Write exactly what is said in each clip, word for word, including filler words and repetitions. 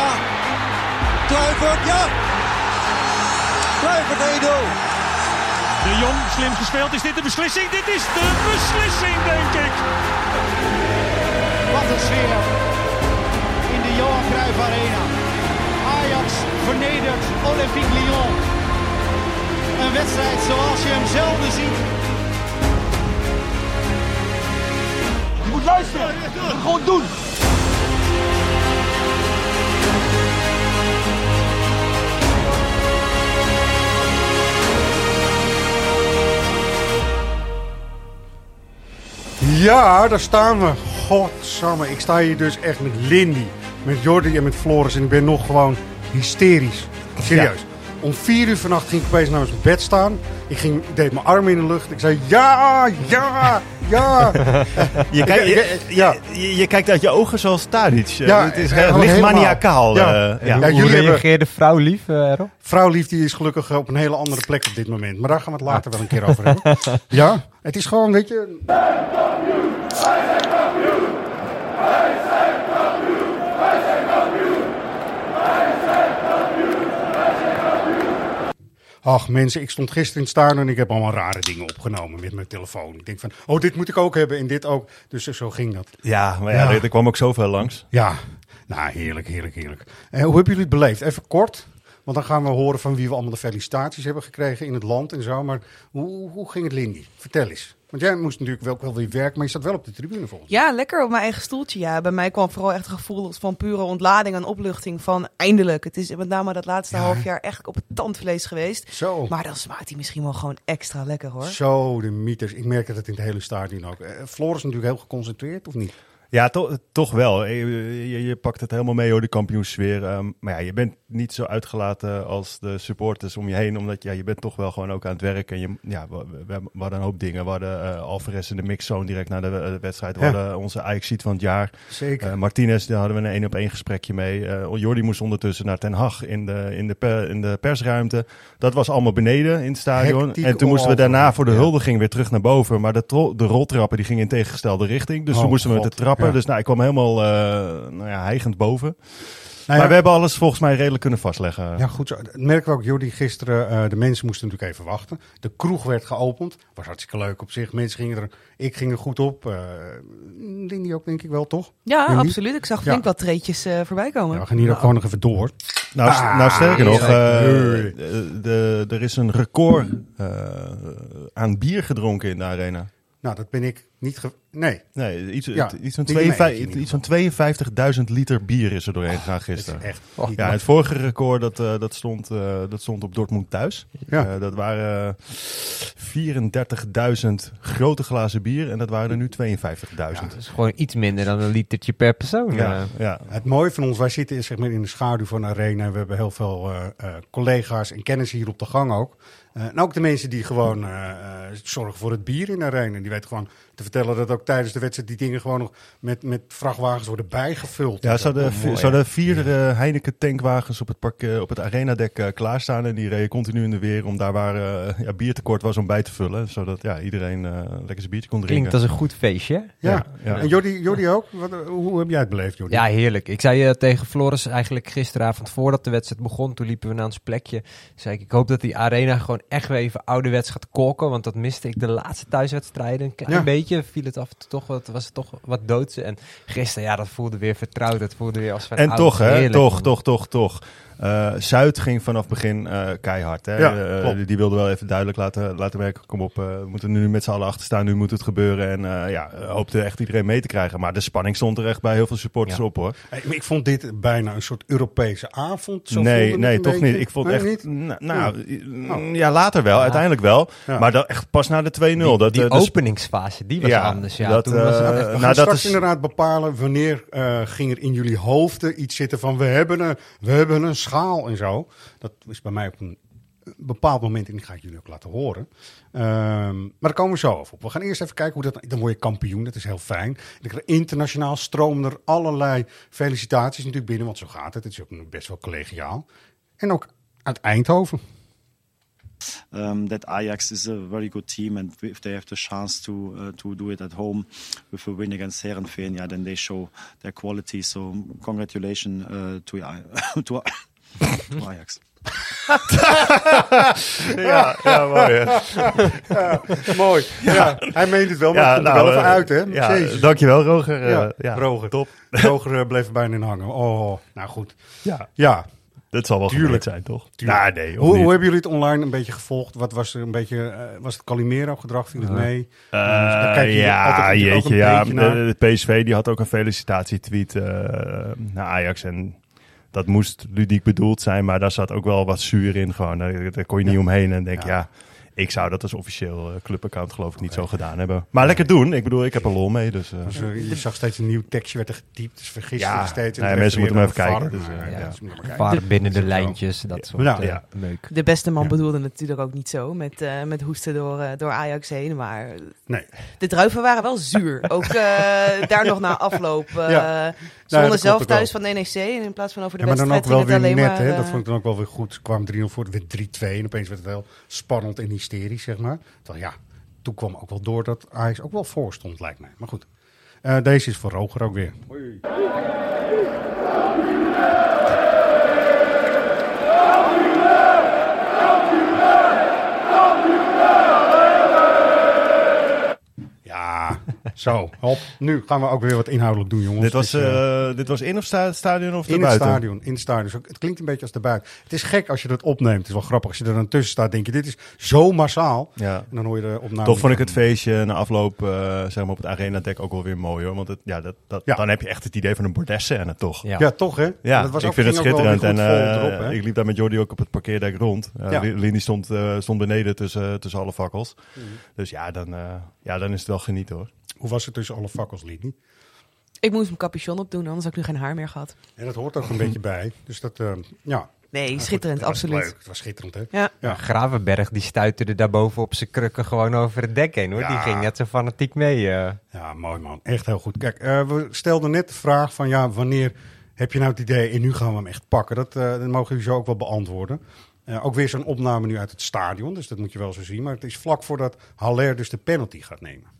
ja! Kluivert, ja! Kluivert, één nul. De Jong, slim gespeeld. Is dit de beslissing? Dit is de beslissing, denk ik. Wat een sfeer in de Johan Cruijff Arena. Ajax vernedert Olympique Lyon. Een wedstrijd zoals je hem zelden ziet. Luister, gewoon doen. Ja, daar staan we. Godsamme, ik sta hier dus echt met Lindy, met Jordi en met Floris en ik ben nog gewoon hysterisch. Serieus. Ja. Om vier uur vannacht ging ik opeens naar mijn bed staan. Ik ging, deed mijn armen in de lucht. Ik zei ja, ja, ja. je, kijk, je, ja. Je, je kijkt uit je ogen zoals Tadić. Ja, het is heel licht maniakaal. Ja. Uh, ja. Ja, hoe reageerde vrouw lief, uh, Erol? Vrouw lief die is gelukkig op een hele andere plek op dit moment. Maar daar gaan we het later wel een keer over hebben. Ja, het is gewoon, weet je... Wij zijn kampioen! Wij zijn kampioen! Wij zijn kampioen! Wij zijn kampioen! Wij zijn kampioen! Wij zijn Ach mensen, ik stond gisteren in het stadion en ik heb allemaal rare dingen opgenomen met mijn telefoon. Ik denk van, oh dit moet ik ook hebben en dit ook. Dus zo ging dat. Ja, maar ja, ja. Er kwam ook zoveel langs. Ja, nou heerlijk, heerlijk, heerlijk. En hoe hebben jullie het beleefd? Even kort, want dan gaan we horen van wie we allemaal de felicitaties hebben gekregen in het land en zo. Maar hoe, hoe ging het, Lindy? Vertel eens. Want jij moest natuurlijk wel, wel weer werken, maar je zat wel op de tribune volgens mij. Ja, lekker op mijn eigen stoeltje. Ja. Bij mij kwam vooral echt het gevoel van pure ontlading en opluchting van eindelijk. Het is met name dat laatste ja. half jaar echt op het tandvlees geweest. Zo. Maar dan smaakt hij misschien wel gewoon extra lekker hoor. Zo, de mieters. Ik merk dat het in het hele stadion ook. Uh, Floris natuurlijk heel geconcentreerd, of niet? Ja, to- toch wel. Je, je, je pakt het helemaal mee hoor, de kampioenssfeer. Um, maar ja, je bent niet zo uitgelaten als de supporters om je heen. Omdat ja, je bent toch wel gewoon ook aan het werk. En je, ja, we, we, we hadden een hoop dingen. We hadden uh, Alvarez in de mixzone direct na de, de wedstrijd. We ja. hadden onze Ajax-seat van het jaar. Zeker. Uh, Martínez, daar hadden we een één-op-één gesprekje mee. Uh, Jordi moest ondertussen naar Ten Hag in de, in, de per, in de persruimte. Dat was allemaal beneden in het stadion. Hectiek en toen moesten we daarna voor de huldiging weer terug naar boven. Maar de, tro- de roltrappen die gingen in tegengestelde richting. Dus oh, toen moesten God. we de trappen. Ja. Dus nou, ik kwam helemaal uh, nou ja, hijgend boven. Nou ja, maar we hebben alles volgens mij redelijk kunnen vastleggen. Ja, goed. Dat merken we ook, Jordi, gisteren. Uh, de mensen moesten natuurlijk even wachten. De kroeg werd geopend. Was hartstikke leuk op zich. Mensen gingen er... Ik ging er goed op. Uh, Lindy ook, denk ik wel, toch? Ja, Lindy? Absoluut. Ik zag flink ja. wat treetjes uh, voorbij komen. Ja, we gaan hier nou. ook gewoon nog even door. Nou, ah, nou sterker nog, uh, de, de, er is een record uh, aan bier gedronken in de arena. Nou, dat ben ik niet... Ge- nee. Nee, iets, ja, iets van, tweeënvijftig, iets van tweeënvijftigduizend liter bier is er doorheen gegaan oh, gisteren. Echt oh, ja, ja, het vorige record, dat, uh, dat, stond, uh, dat stond op Dortmund thuis. Ja. Uh, dat waren vierendertigduizend grote glazen bier en dat waren er nu tweeënvijftigduizend. Ja, dat is gewoon iets minder dan een litertje per persoon. Ja. Uh. Ja. Het mooie van ons, wij zitten zeg maar, in de schaduw van de arena. We hebben heel veel uh, uh, collega's en kennissen hier op de gang ook. Uh, en ook de mensen die gewoon uh, zorgen voor het bier in de arena. Die weten gewoon te vertellen dat ook tijdens de wedstrijd die dingen gewoon nog met, met vrachtwagens worden bijgevuld. Ja, ze hadden, v- ze hadden vier ja. uh, Heineken tankwagens op het, park, uh, op het arenadek uh, klaarstaan. En die reden continu in de weer om daar waar uh, ja, biertekort was om bij te vullen. Zodat ja, iedereen uh, lekker zijn biertje kon drinken. Klinkt als een goed feestje. Ja. Ja. ja. En Jordi, Jordi ook? Wat, hoe heb jij het beleefd, Jordi? Ja, heerlijk. Ik zei uh, tegen Floris eigenlijk gisteravond voordat de wedstrijd begon. Toen liepen we naar ons plekje. Zei ik, ik hoop dat die arena gewoon echt weer even ouderwets gaat koken. Want dat miste ik de laatste thuiswedstrijden. Een klein ja. beetje viel het af. Toch wat, was het toch wat doodse. En gisteren, ja, dat voelde weer vertrouwd. Dat voelde weer als van En oud, toch, hè? Toch, toch, toch, toch. Uh, Zuid ging vanaf begin uh, keihard. Hè? Ja, uh, die, die wilde wel even duidelijk laten, laten werken. Kom op, uh, we moeten nu met z'n allen achterstaan. Nu moet het gebeuren. En uh, ja, hoopte echt iedereen mee te krijgen. Maar de spanning stond er echt bij heel veel supporters ja. op, hoor. Hey, maar ik vond dit bijna een soort Europese avond. Zo nee, nee, toch beetje. niet. Ik vond maar echt... Niet? Nou, nou, nou, ja, later wel. Ja. Uiteindelijk wel. Ja. Maar dat echt pas na de twee nul. Die, dat, die de, openingsfase, die was ja, anders. Ja, dat, toen uh, was het echt, we gaan nou, straks is... inderdaad bepalen wanneer uh, ging er in jullie hoofden iets zitten van... we hebben een, we hebben een schaal en zo. Dat is bij mij op een bepaald moment, en die ga ik jullie ook laten horen. Um, maar daar komen we zo over op. We gaan eerst even kijken hoe dat... Dan word je kampioen, dat is heel fijn. Internationaal stromen er allerlei felicitaties natuurlijk binnen, want zo gaat het. Het is ook best wel collegiaal. En ook uit Eindhoven. um, that Ajax is a very good team, and if they have the chance to uh, to do it at home with a win against Heerenveen, yeah, then they show their quality. So congratulations uh, to, uh, to, to Ajax. ja, ja, mooi. Ja. Ja, mooi. Ja. Ja, hij meent het wel, maar ja, het komt nou, er wel uh, uit, hè? Ja, Jezus. Dankjewel, Roger. Ja, uh, ja. Roger, top. Roger bleef er bijna in hangen. Oh, nou goed. Ja. ja. Dat zal wel gebeurd zijn, toch? Nah, nee, hoe, hoe hebben jullie het online een beetje gevolgd? Wat was er een beetje? Uh, was het Calimero-gedrag? Viel het mee? Uh, uh, dus kijk je ja, jeetje, ja. De, de P S V die had ook een felicitatietweet uh, naar Ajax en. Dat moest ludiek bedoeld zijn, maar daar zat ook wel wat zuur in. Gewoon. Daar, daar kon je ja. niet omheen. En denk ja. ja, ik zou dat als officieel clubaccount geloof ik niet okay. zo gedaan hebben. Maar lekker doen. Ik bedoel, ik heb er lol mee. Dus, uh... dus, uh, je zag steeds een nieuw tekstje werd er getypt. Dus vergis ja. je steeds. Ja, nee, mensen moeten maar even kijken. Dus, uh, ja, ja. Dus maar kijken. Varen binnen de, de lijntjes. Dat soort ja. Ja. Uh, leuk. De beste man ja. bedoelde natuurlijk ook niet zo. Met, uh, met hoesten door, uh, door Ajax heen. Maar nee. de druiven waren wel zuur. ook uh, daar nog na afloop. Uh, ja. Ze nou, wonnen ja, zelf thuis wel. Van de N E C en in plaats van over de ja, wedstrijd ging het alleen net, maar... Hè? Dat vond ik dan ook wel weer goed. Ze kwamen drie nul voor, het werd drie twee en opeens werd het wel spannend en hysterisch, zeg maar. Terwijl, ja, toen kwam ook wel door dat Ajax ook wel voor stond, lijkt mij. Maar goed, uh, deze is voor Roger ook weer. Hoi. Zo, hop. Nu gaan we ook weer wat inhoudelijk doen, jongens. Dit was, dus, uh, dit was in of sta- stadion of in buiten? Stadion, in het stadion. Het klinkt een beetje als de buiten. Het is gek als je dat opneemt. Het is wel grappig. Als je er dan tussen staat, denk je, dit is zo massaal. Ja. En dan hoor je de opname. Toch vond ik het feestje na afloop uh, zeg maar op het Arenadek ook wel weer mooi, hoor. Want het, ja, dat, dat, ja. dan heb je echt het idee van een bordesscène, toch? Ja, ja toch, hè? Ja, dat was ik ook, vind het schitterend. En uh, erop, ik liep daar met Jordi ook op het parkeerdek rond. Uh, ja. Lindy stond, uh, stond beneden tussen, tussen alle fakkels. Mm-hmm. Dus ja dan, uh, ja, dan is het wel genieten, hoor. Hoe was het tussen alle fakkels, Lindy? Ik moest mijn capuchon opdoen, anders had ik nu geen haar meer gehad. En dat hoort er ook een beetje bij. Dus dat, uh, ja. Nee, ah, schitterend, goed, het absoluut. Was leuk. Het was schitterend, hè? Ja. Ja. Gravenberch, die stuiterde daarboven op zijn krukken gewoon over het dek heen, hoor. Ja. Die ging net zo fanatiek mee. Uh. Ja, mooi man. Echt heel goed. Kijk, uh, we stelden net de vraag van, ja, wanneer heb je nou het idee en nu gaan we hem echt pakken? Dat, uh, dat mogen jullie zo ook wel beantwoorden. Uh, ook weer zo'n opname nu uit het stadion, dus dat moet je wel zo zien. Maar het is vlak voordat Haller dus de penalty gaat nemen.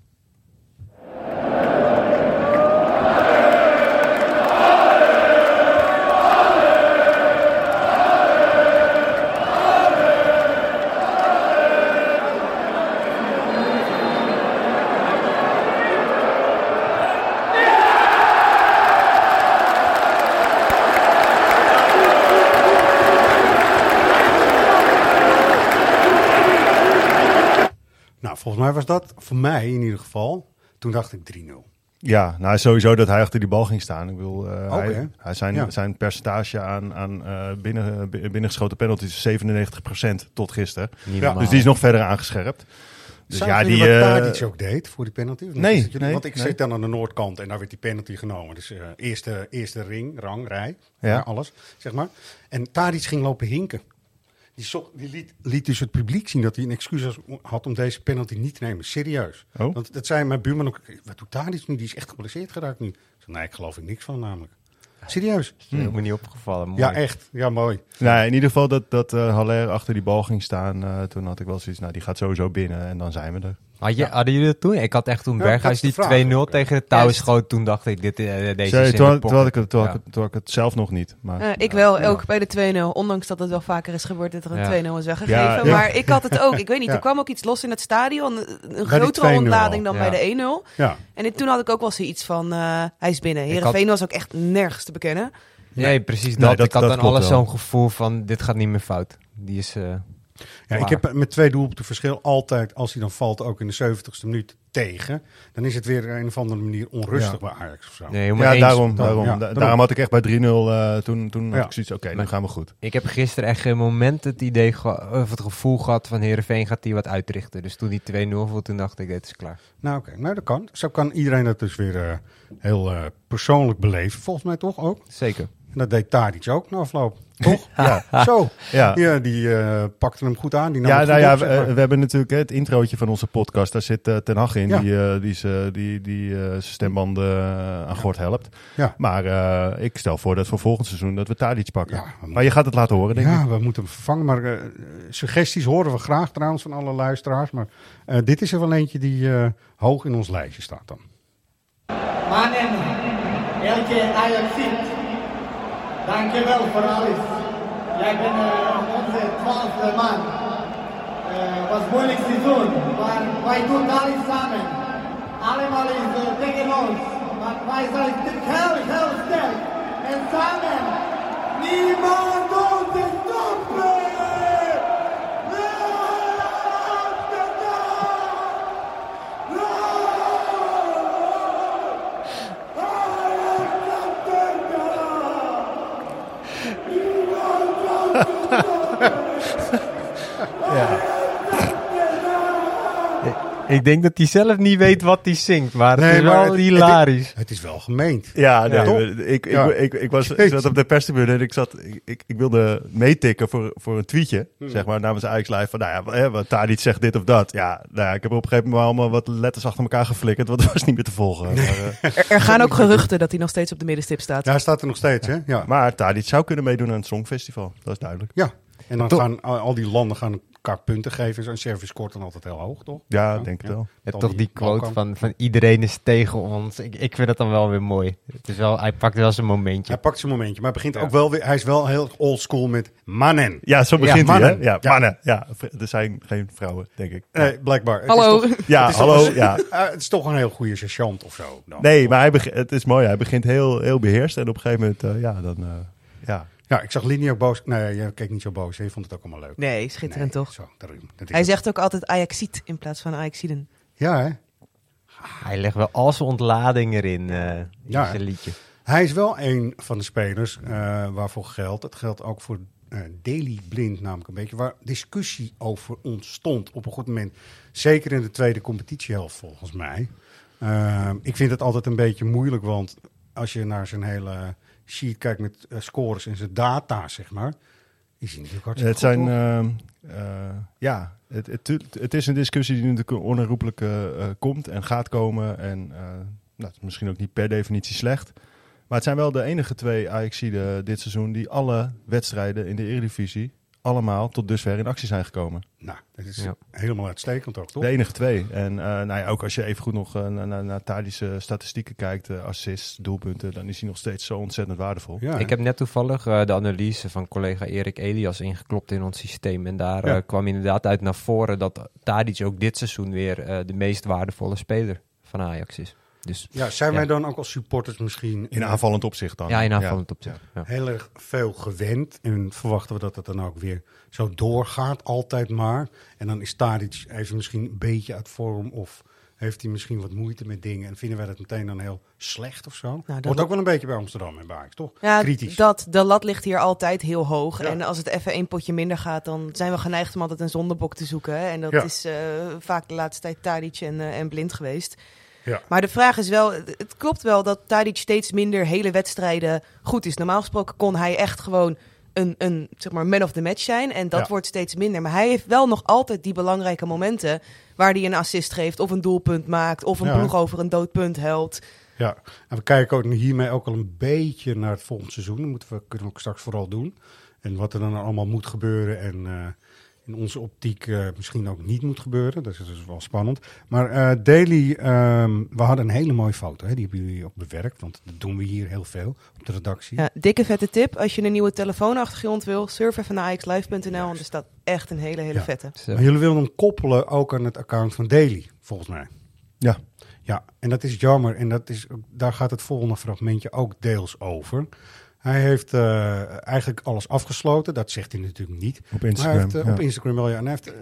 Volgens mij was dat, voor mij in ieder geval, toen dacht ik drie nul. Ja, nou sowieso dat hij achter die bal ging staan. Ik bedoel, uh, okay, hij, hij zijn, ja. zijn percentage aan, aan uh, binnen, binnengeschoten penalties is zevenennegentig procent tot gisteren. Ja. Dus die is nog verder aangescherpt. Dus zou ja, die wat uh, Tadić ook deed voor die penalty? Nee, dat nee. Want ik nee. zit dan aan de noordkant en daar werd die penalty genomen. Dus uh, eerste, eerste ring, rang, rij, ja. Ja, alles, zeg maar. En Tadić ging lopen hinken. Die, zocht, die liet, liet dus het publiek zien dat hij een excuus had om deze penalty niet te nemen. Serieus. Oh. Want dat zei mijn buurman ook. Wat doet Tadić nu? Die is echt geblesseerd geraakt nu. Ik zei, nee, ik geloof er niks van namelijk. Serieus. Dat is me niet opgevallen. Mooi. Ja, echt. Ja, mooi. Nou, in ieder geval dat, dat uh, Haller achter die bal ging staan. Uh, toen had ik wel zoiets, nou die gaat sowieso binnen en dan zijn we er. Had je, ja. Hadden jullie dat toen? Ik had echt toen ja, Berghuis die vraag, twee nul ook. Tegen de touw yes. schoot. Toen dacht ik, dit, uh, deze Sorry, toen, had, toen, had ik, toen, ja. had ik, toen had ik het zelf nog niet. Maar, uh, ik wel, uh, ook ja. bij de twee nul. Ondanks dat het wel vaker is gebeurd dat er een ja. twee nul is weggegeven. Ja, ja. Maar ik had het ook. Ik weet niet, ja. er kwam ook iets los in het stadion. Een, een grotere ontlading dan ja. bij de één nul. Ja. En dit, toen had ik ook wel zoiets van, uh, hij is binnen. Heerenveen had... was ook echt nergens te bekennen. Nee, nee precies dat. Nee, dat. Ik had dat dan alles wel. Zo'n gevoel van, dit gaat niet meer fout. Die is... Uh, Ja, ik heb met twee doelpunten verschil altijd, als hij dan valt, ook in de zeventigste minuut tegen. Dan is het weer een of andere manier onrustig ja. bij Ajax of zo. Nee, ja, eens, daarom, dan, daarom, ja, daarom. Daarom had ik echt bij drie nul, uh, toen, toen ja. had ik zoiets, oké, okay, dan gaan we goed. Ik heb gisteren echt geen moment het idee ge- of het gevoel gehad van Heerenveen gaat die wat uitrichten. Dus toen die twee nul viel, toen dacht ik, dit is klaar. Nou oké, okay. nou, dat kan. Zo kan iedereen dat dus weer uh, heel uh, persoonlijk beleven, volgens mij toch ook? Zeker. En dat deed Tadić ook na afloop. Toch? Ja. Zo. Ja, ja die uh, pakte hem goed aan. Die nam ja, nou ja, op, zeg maar. we, we hebben natuurlijk hè, het introotje van onze podcast. Daar zit uh, Ten Hag in, ja. die uh, die, uh, die, die uh, stembanden uh, aan Gort helpt. Ja. Maar uh, ik stel voor dat voor volgend seizoen dat we Tadić pakken. Ja, maar moet... je gaat het laten horen, denk ja, ik. Ja, we moeten hem vervangen. Maar uh, suggesties horen we graag trouwens van alle luisteraars. Maar uh, dit is er wel eentje die uh, hoog in ons lijstje staat dan. Mannen, elke Ajax-fit. Dankjewel voor alles. Jij bent uh, onze twaalfde man. Het uh, was een moeilijk seizoen, maar wij doen alles samen. Allemaal is uh, tegen ons, maar wij zijn heel, heel sterk. En samen, niemand doet het stoppen! Ja. Ik denk dat hij zelf niet weet wat hij zingt, maar het nee, is wel het, hilarisch. Het, het is wel gemeend. Ja, ja, nee, ik, ik, ja. Ik, ik, ik, was, ik zat op de perstribune en ik, zat, ik, ik wilde meetikken voor, voor een tweetje, hmm. zeg maar, namens Ajax Live. Van, nou ja, wat Tadić zegt dit of dat. Ja, nou ja, ik heb er op een gegeven moment allemaal wat letters achter elkaar geflikkerd, want het was niet meer te volgen. Nee. Maar, uh, er, er gaan ook geruchten dat hij nog steeds op de middenstip staat. Ja, hij staat er nog steeds, ja. hè? Ja. Maar Tadić zou kunnen meedoen aan het Songfestival, dat is duidelijk. Ja. En dan toch, gaan al die landen gaan elkaar punten geven. Zo'n service scoort dan altijd heel hoog, toch? Ja, ja denk ik ja. wel. Ja, toch die, die quote van, van iedereen is tegen ons. Ik, ik vind dat dan wel weer mooi. Het is wel, hij pakt wel zijn momentje. Hij pakt zijn momentje, maar begint ja. ook wel weer, hij is wel heel oldschool met mannen. Ja, zo begint ja, hij, hè? Ja, ja, mannen. Ja, er zijn geen vrouwen, denk ik. Nee, blijkbaar. Hallo. Het is toch, ja, het is hallo. Toch, ja. Het is toch een heel goede sergeant of zo. Dan. Nee, maar hij begint, het is mooi. Hij begint heel, heel beheerst en op een gegeven moment, uh, ja, dan... Uh, ja. Ja, ik zag Lindy ook boos. Nee, jij keek niet zo boos. Je vond het ook allemaal leuk. Nee, schitterend nee, toch? Zo, daarom, hij het. Zegt ook altijd Ajaxiet in plaats van Ajaxiden. Ja, hè? Hij legt wel al zijn ontlading erin, uh, in ja, zijn liedje. Hij is wel een van de spelers uh, waarvoor geldt. Het geldt ook voor uh, Daley Blind namelijk een beetje. Waar discussie over ontstond op een goed moment. Zeker in de tweede competitiehelft volgens mij. Uh, ik vind het altijd een beetje moeilijk, want als je naar zijn hele... sheet kijkt met uh, scores en zijn data, zeg maar, is hij natuurlijk hartstikke het goed, zijn, uh, uh, ja, het, het, het is een discussie die natuurlijk onherroepelijk uh, komt en gaat komen. En uh, nou, het is misschien ook niet per definitie slecht. Maar het zijn wel de enige twee Ajaxiden dit seizoen die alle wedstrijden in de Eredivisie allemaal tot dusver in actie zijn gekomen. Nou, dat is ja. helemaal uitstekend ook, toch? De enige twee. En uh, nou ja, ook als je even goed nog uh, naar, naar Tadić uh, statistieken kijkt, uh, assists, doelpunten, dan is hij nog steeds zo ontzettend waardevol. Ja, ik heb net toevallig uh, de analyse van collega Erik Elias ingeklopt in ons systeem. En daar ja. uh, kwam inderdaad uit naar voren dat Tadić ook dit seizoen weer uh, de meest waardevolle speler van Ajax is. Dus, ja, zijn ja. wij dan ook als supporters misschien... In aanvallend opzicht dan? Ja, in aanvallend ja. opzicht. Ja. Heel erg veel gewend. En verwachten we dat het dan ook weer zo doorgaat, altijd maar. En dan is Tadić even misschien een beetje uit vorm of... heeft hij misschien wat moeite met dingen... en vinden wij dat meteen dan heel slecht of zo? Nou, dat wordt ook wel een beetje bij Amsterdam en Baaks, toch? Ja, kritisch. Dat, de lat ligt hier altijd heel hoog. Ja. En als het even één potje minder gaat... dan zijn we geneigd om altijd een zondebok te zoeken. Hè? En dat ja. is uh, vaak de laatste tijd Tadić en, uh, en Blind geweest... Ja. Maar de vraag is wel, het klopt wel dat Tadić steeds minder hele wedstrijden goed is. Normaal gesproken kon hij echt gewoon een, een zeg maar man of the match zijn. En dat ja. wordt steeds minder. Maar hij heeft wel nog altijd die belangrijke momenten waar hij een assist geeft of een doelpunt maakt. Of een ja. ploeg over een doodpunt helpt. Ja, en we kijken ook hiermee ook al een beetje naar het volgende seizoen. Dat moeten we, kunnen we ook straks vooral doen. En wat er dan allemaal moet gebeuren en... Uh... in onze optiek uh, misschien ook niet moet gebeuren. Dat is dus wel spannend. Maar uh, Daley, um, we hadden een hele mooie foto. Hè? Die hebben jullie ook bewerkt, want dat doen we hier heel veel op de redactie. Ja, dikke vette tip. Als je een nieuwe telefoonachtergrond wil, surf even naar ajax live punt n l. Want er staat echt een hele, hele ja. vette. Maar jullie wilden hem koppelen ook aan het account van Daley, volgens mij. Ja. Ja, en dat is jammer. En dat is, daar gaat het volgende fragmentje ook deels over. Hij heeft uh, eigenlijk alles afgesloten. Dat zegt hij natuurlijk niet. Op Instagram. Hij heeft, uh, ja. Op Instagram wel, ja. En hij heeft uh,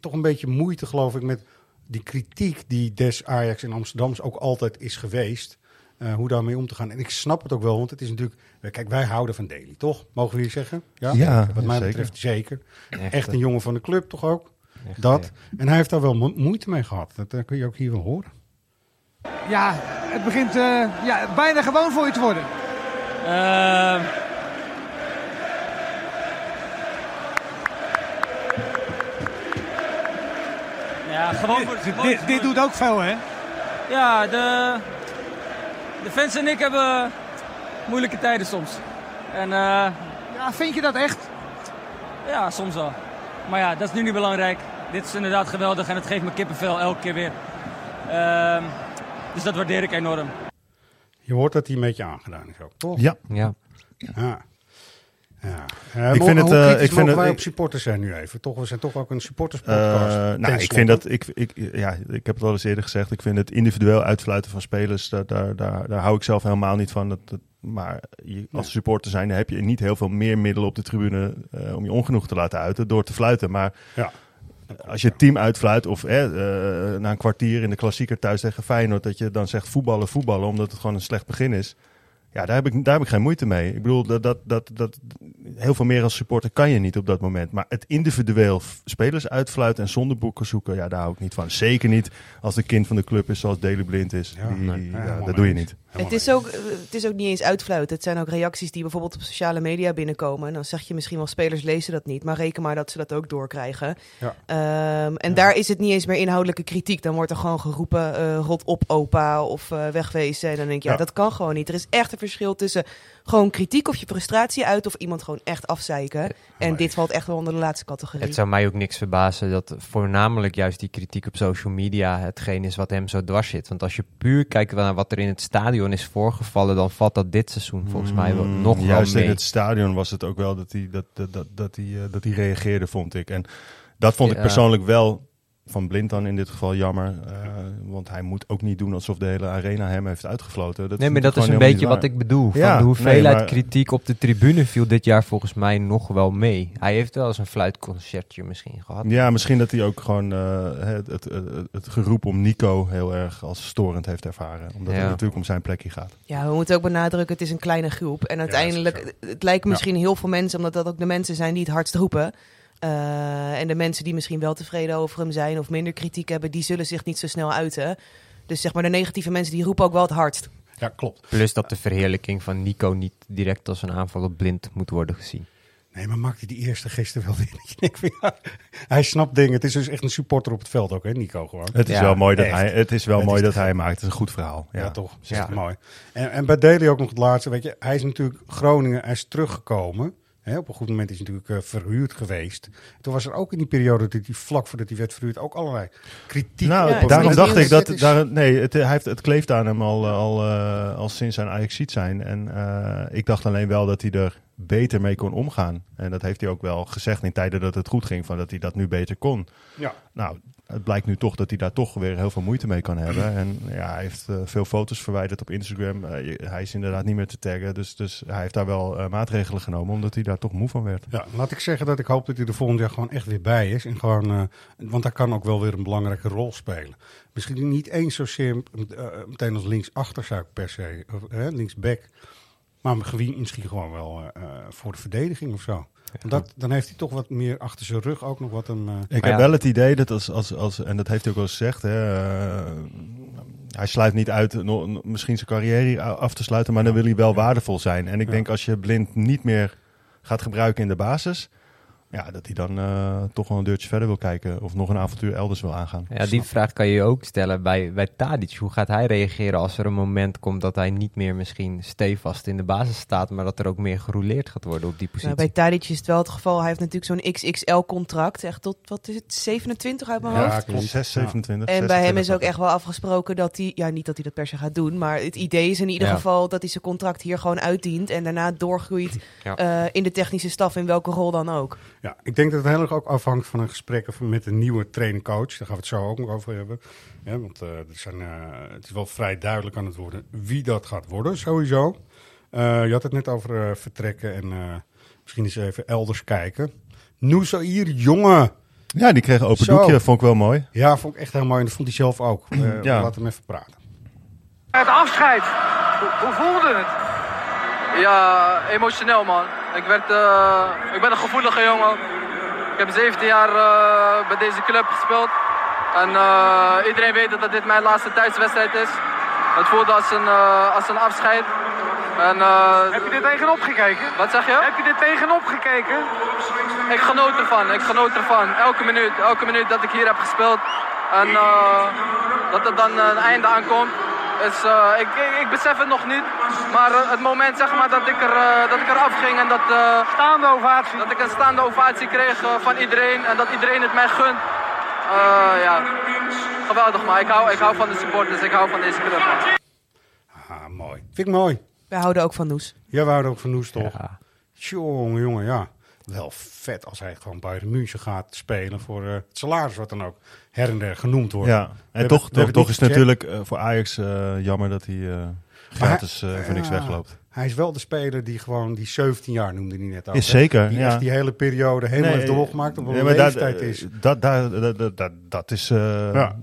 toch een beetje moeite, geloof ik, met die kritiek die des Ajax en Amsterdams ook altijd is geweest. Uh, hoe daarmee om te gaan. En ik snap het ook wel, want het is natuurlijk... Kijk, wij houden van Daley, toch? Mogen we hier zeggen? Ja, ja wat mij zeker. betreft zeker. Echt, Echt een jongen van de club, toch ook? Echt, dat. Ja. En hij heeft daar wel mo- moeite mee gehad. Dat uh, kun je ook hier wel horen. Ja, het begint uh, ja, bijna gewoon voor je te worden. Uh, ja, gewoon voor, gewoon dit, dit doet ook veel, hè? Ja, de, de fans en ik hebben moeilijke tijden soms. En, uh, ja, vind je dat echt? Ja, soms wel. Maar ja, dat is nu niet belangrijk. Dit is inderdaad geweldig en het geeft me kippenvel elke keer weer. Uh, dus dat waardeer ik enorm. Je hoort dat hij een beetje aangedaan is ook, toch? Ja. Ja. Ja. Ja. Uh, ik vind het, uh, ik vind mogen het, wij op supporters zijn nu even, toch? We zijn toch ook een supporterspodcast. Uh, nou, ik slotte. vind dat, ik, ik, ja, ik heb het al eens eerder gezegd, ik vind het individueel uitfluiten van spelers, daar, daar, daar, daar hou ik zelf helemaal niet van. Dat, dat, maar je, als supporter zijn, dan heb je niet heel veel meer middelen op de tribune uh, om je ongenoegen te laten uiten door te fluiten. Maar ja. Als je het team uitfluit of eh, uh, na een kwartier in de klassieker thuis tegen Feyenoord, dat je dan zegt voetballen, voetballen, omdat het gewoon een slecht begin is. Ja, daar heb ik, daar heb ik geen moeite mee. Ik bedoel, dat, dat, dat, dat, heel veel meer als supporter kan je niet op dat moment. Maar het individueel spelers uitfluiten en zonder boeken zoeken, ja, daar hou ik niet van. Zeker niet als het kind van de club is zoals Daley Blind is. Ja, die, nee, ja, ja, dat doe je niet. Het is, ook, het is ook niet eens uitfluiten. Het zijn ook reacties die bijvoorbeeld op sociale media binnenkomen. En dan zeg je misschien wel, spelers lezen dat niet. Maar reken maar dat ze dat ook doorkrijgen. Ja. Um, en ja. daar is het niet eens meer inhoudelijke kritiek. Dan wordt er gewoon geroepen, uh, rot op opa of uh, wegwezen. En dan denk je, ja, ja, dat kan gewoon niet. Er is echt een verschil tussen gewoon kritiek of je frustratie uit of iemand gewoon echt afzeiken. Ja, en dit valt echt wel onder de laatste categorie. Het zou mij ook niks verbazen dat voornamelijk juist die kritiek op social media hetgeen is wat hem zo dwars zit. Want als je puur kijkt naar wat er in het stadion is voorgevallen, dan valt dat dit seizoen volgens mij wel mm, nog wel mee. Juist in het stadion was het ook wel dat hij dat, dat, dat, dat, uh, dat hij reageerde, vond ik. En dat vond ja. ik persoonlijk wel van Blind dan in dit geval jammer. Uh, want hij moet ook niet doen alsof de hele arena hem heeft uitgefloten. Dat nee, maar dat is een beetje wat ik bedoel. Van ja, de hoeveelheid nee, maar... kritiek op de tribune viel dit jaar volgens mij nog wel mee. Hij heeft wel eens een fluitconcertje misschien gehad. Ja, misschien dat hij ook gewoon uh, het, het, het, het geroep om Nico heel erg als storend heeft ervaren. Omdat ja. het natuurlijk om zijn plekje gaat. Ja, we moeten ook benadrukken, het is een kleine groep. En uiteindelijk, ja, het lijken misschien ja. heel veel mensen, omdat dat ook de mensen zijn die het hardst roepen. Uh, en de mensen die misschien wel tevreden over hem zijn of minder kritiek hebben, die zullen zich niet zo snel uiten. Dus zeg maar de negatieve mensen die roepen ook wel het hardst. Ja, klopt. Plus dat de verheerlijking van Nico niet direct als een aanval op Blind moet worden gezien. Nee, maar maakte die eerste gisteren wel weer. Ja, hij snapt dingen. Het is dus echt een supporter op het veld ook, hè, Nico? Gewoon. Het is ja, wel mooi dat echt. hij. Het is wel het mooi is dat hij maakt. Het is een goed verhaal. Ja, ja toch? Dat is ja. echt mooi. En, en bij Daley ook nog het laatste. Weet je, hij is natuurlijk Groningen. Hij is teruggekomen. He, op een goed moment is hij natuurlijk uh, verhuurd geweest. Toen was er ook in die periode, dat hij vlak voordat hij werd verhuurd, ook allerlei kritiek. Nou, ja, daarom dacht nieuws. ik dat... Het daar, nee, het, hij heeft, het kleeft aan hem al, al, uh, al sinds zijn Ajaxiet zijn. En uh, ik dacht alleen wel dat hij er beter mee kon omgaan. En dat heeft hij ook wel gezegd in tijden dat het goed ging, van dat hij dat nu beter kon. Ja. Nou, het blijkt nu toch dat hij daar toch weer heel veel moeite mee kan hebben. En ja, hij heeft uh, veel foto's verwijderd op Instagram. Uh, hij is inderdaad niet meer te taggen. Dus, dus hij heeft daar wel uh, maatregelen genomen, omdat hij daar toch moe van werd. Ja, laat ik zeggen dat ik hoop dat hij er volgend jaar gewoon echt weer bij is. En gewoon, uh, want hij kan ook wel weer een belangrijke rol spelen. Misschien niet eens zozeer uh, meteen als linksachter zou ik per se, uh, linksback. Maar misschien gewoon wel uh, voor de verdediging of zo. Dat, dan heeft hij toch wat meer achter zijn rug ook nog wat een... Uh... Ik heb ja. wel het idee dat als, als, als... En dat heeft hij ook wel eens gezegd. Hè, uh, hij sluit niet uit no, misschien zijn carrière af te sluiten. Maar ja. dan wil hij wel ja. waardevol zijn. En ik ja. denk als je Blind niet meer gaat gebruiken in de basis... Ja, dat hij dan uh, toch wel een deurtje verder wil kijken. Of nog een avontuur elders wil aangaan. Ja, die vraag kan je ook stellen bij, bij Tadić. Hoe gaat hij reageren als er een moment komt dat hij niet meer misschien stevast in de basis staat. Maar dat er ook meer gerouleerd gaat worden op die positie. Nou, bij Tadić is het wel het geval. Hij heeft natuurlijk zo'n X X L-contract. Echt tot, wat is het, zevenentwintig uit mijn ja, hoofd? Ja, zes, zevenentwintig. En bij hem is ook echt wel afgesproken dat hij... Ja, niet dat hij dat per se gaat doen. Maar het idee is in ieder ja. geval dat hij zijn contract hier gewoon uitdient. En daarna doorgroeit ja. uh, in de technische staf in welke rol dan ook. Ja, ik denk dat het heel erg ook afhangt van een gesprek met een nieuwe trainer-coach. Daar gaan we het zo ook nog over hebben. Ja, want uh, er zijn, uh, het is wel vrij duidelijk aan het worden wie dat gaat worden, sowieso. Uh, je had het net over uh, vertrekken en uh, misschien eens even elders kijken. Nusair, jongen! Ja, die kreeg een open zo. doekje, vond ik wel mooi. Ja, vond ik echt heel mooi en dat vond hij zelf ook. Uh, ja. Laten we hem even praten. Het afscheid, hoe voelde het? Ja, emotioneel man. Ik, werd, uh, ik ben een gevoelige jongen. Ik heb zeventien jaar uh, bij deze club gespeeld. En uh, iedereen weet dat dit mijn laatste thuiswedstrijd is. Het voelde als een, uh, als een afscheid. En, uh, heb je dit tegenop gekeken? Wat zeg je? Heb je dit tegenop gekeken? Ik genoot ervan, ik genoot ervan. Elke minuut, elke minuut dat ik hier heb gespeeld. En uh, dat er dan een einde aankomt. Is, uh, ik, ik, ik besef het nog niet, maar uh, het moment zeg maar, dat ik er uh, dat ik eraf ging en dat, uh, staande ovatie. dat ik een staande ovatie kreeg uh, van iedereen en dat iedereen het mij gunt. Uh, ja, geweldig man. Ik hou, ik hou van de supporters, ik hou van deze club. Ah, mooi. Vind ik mooi. We houden ook van Noes. Ja, we houden ook van Noes toch? Ja. Tjonge, jongen, ja. Wel vet als hij gewoon bij de München gaat spelen voor uh, het salaris wat dan ook her en der genoemd wordt. Ja, en we toch, hebben, toch, toch is het natuurlijk uh, voor Ajax uh, jammer dat hij uh, gratis uh, hij, voor niks ja, wegloopt. Hij is wel de speler die gewoon die zeventien jaar noemde hij net ook. Is zeker, die ja. Heeft die hele periode helemaal nee, heeft doorgemaakt op wat nee, de leeftijd dat, is. Dat, dat, dat, dat, dat, dat is uh, ja.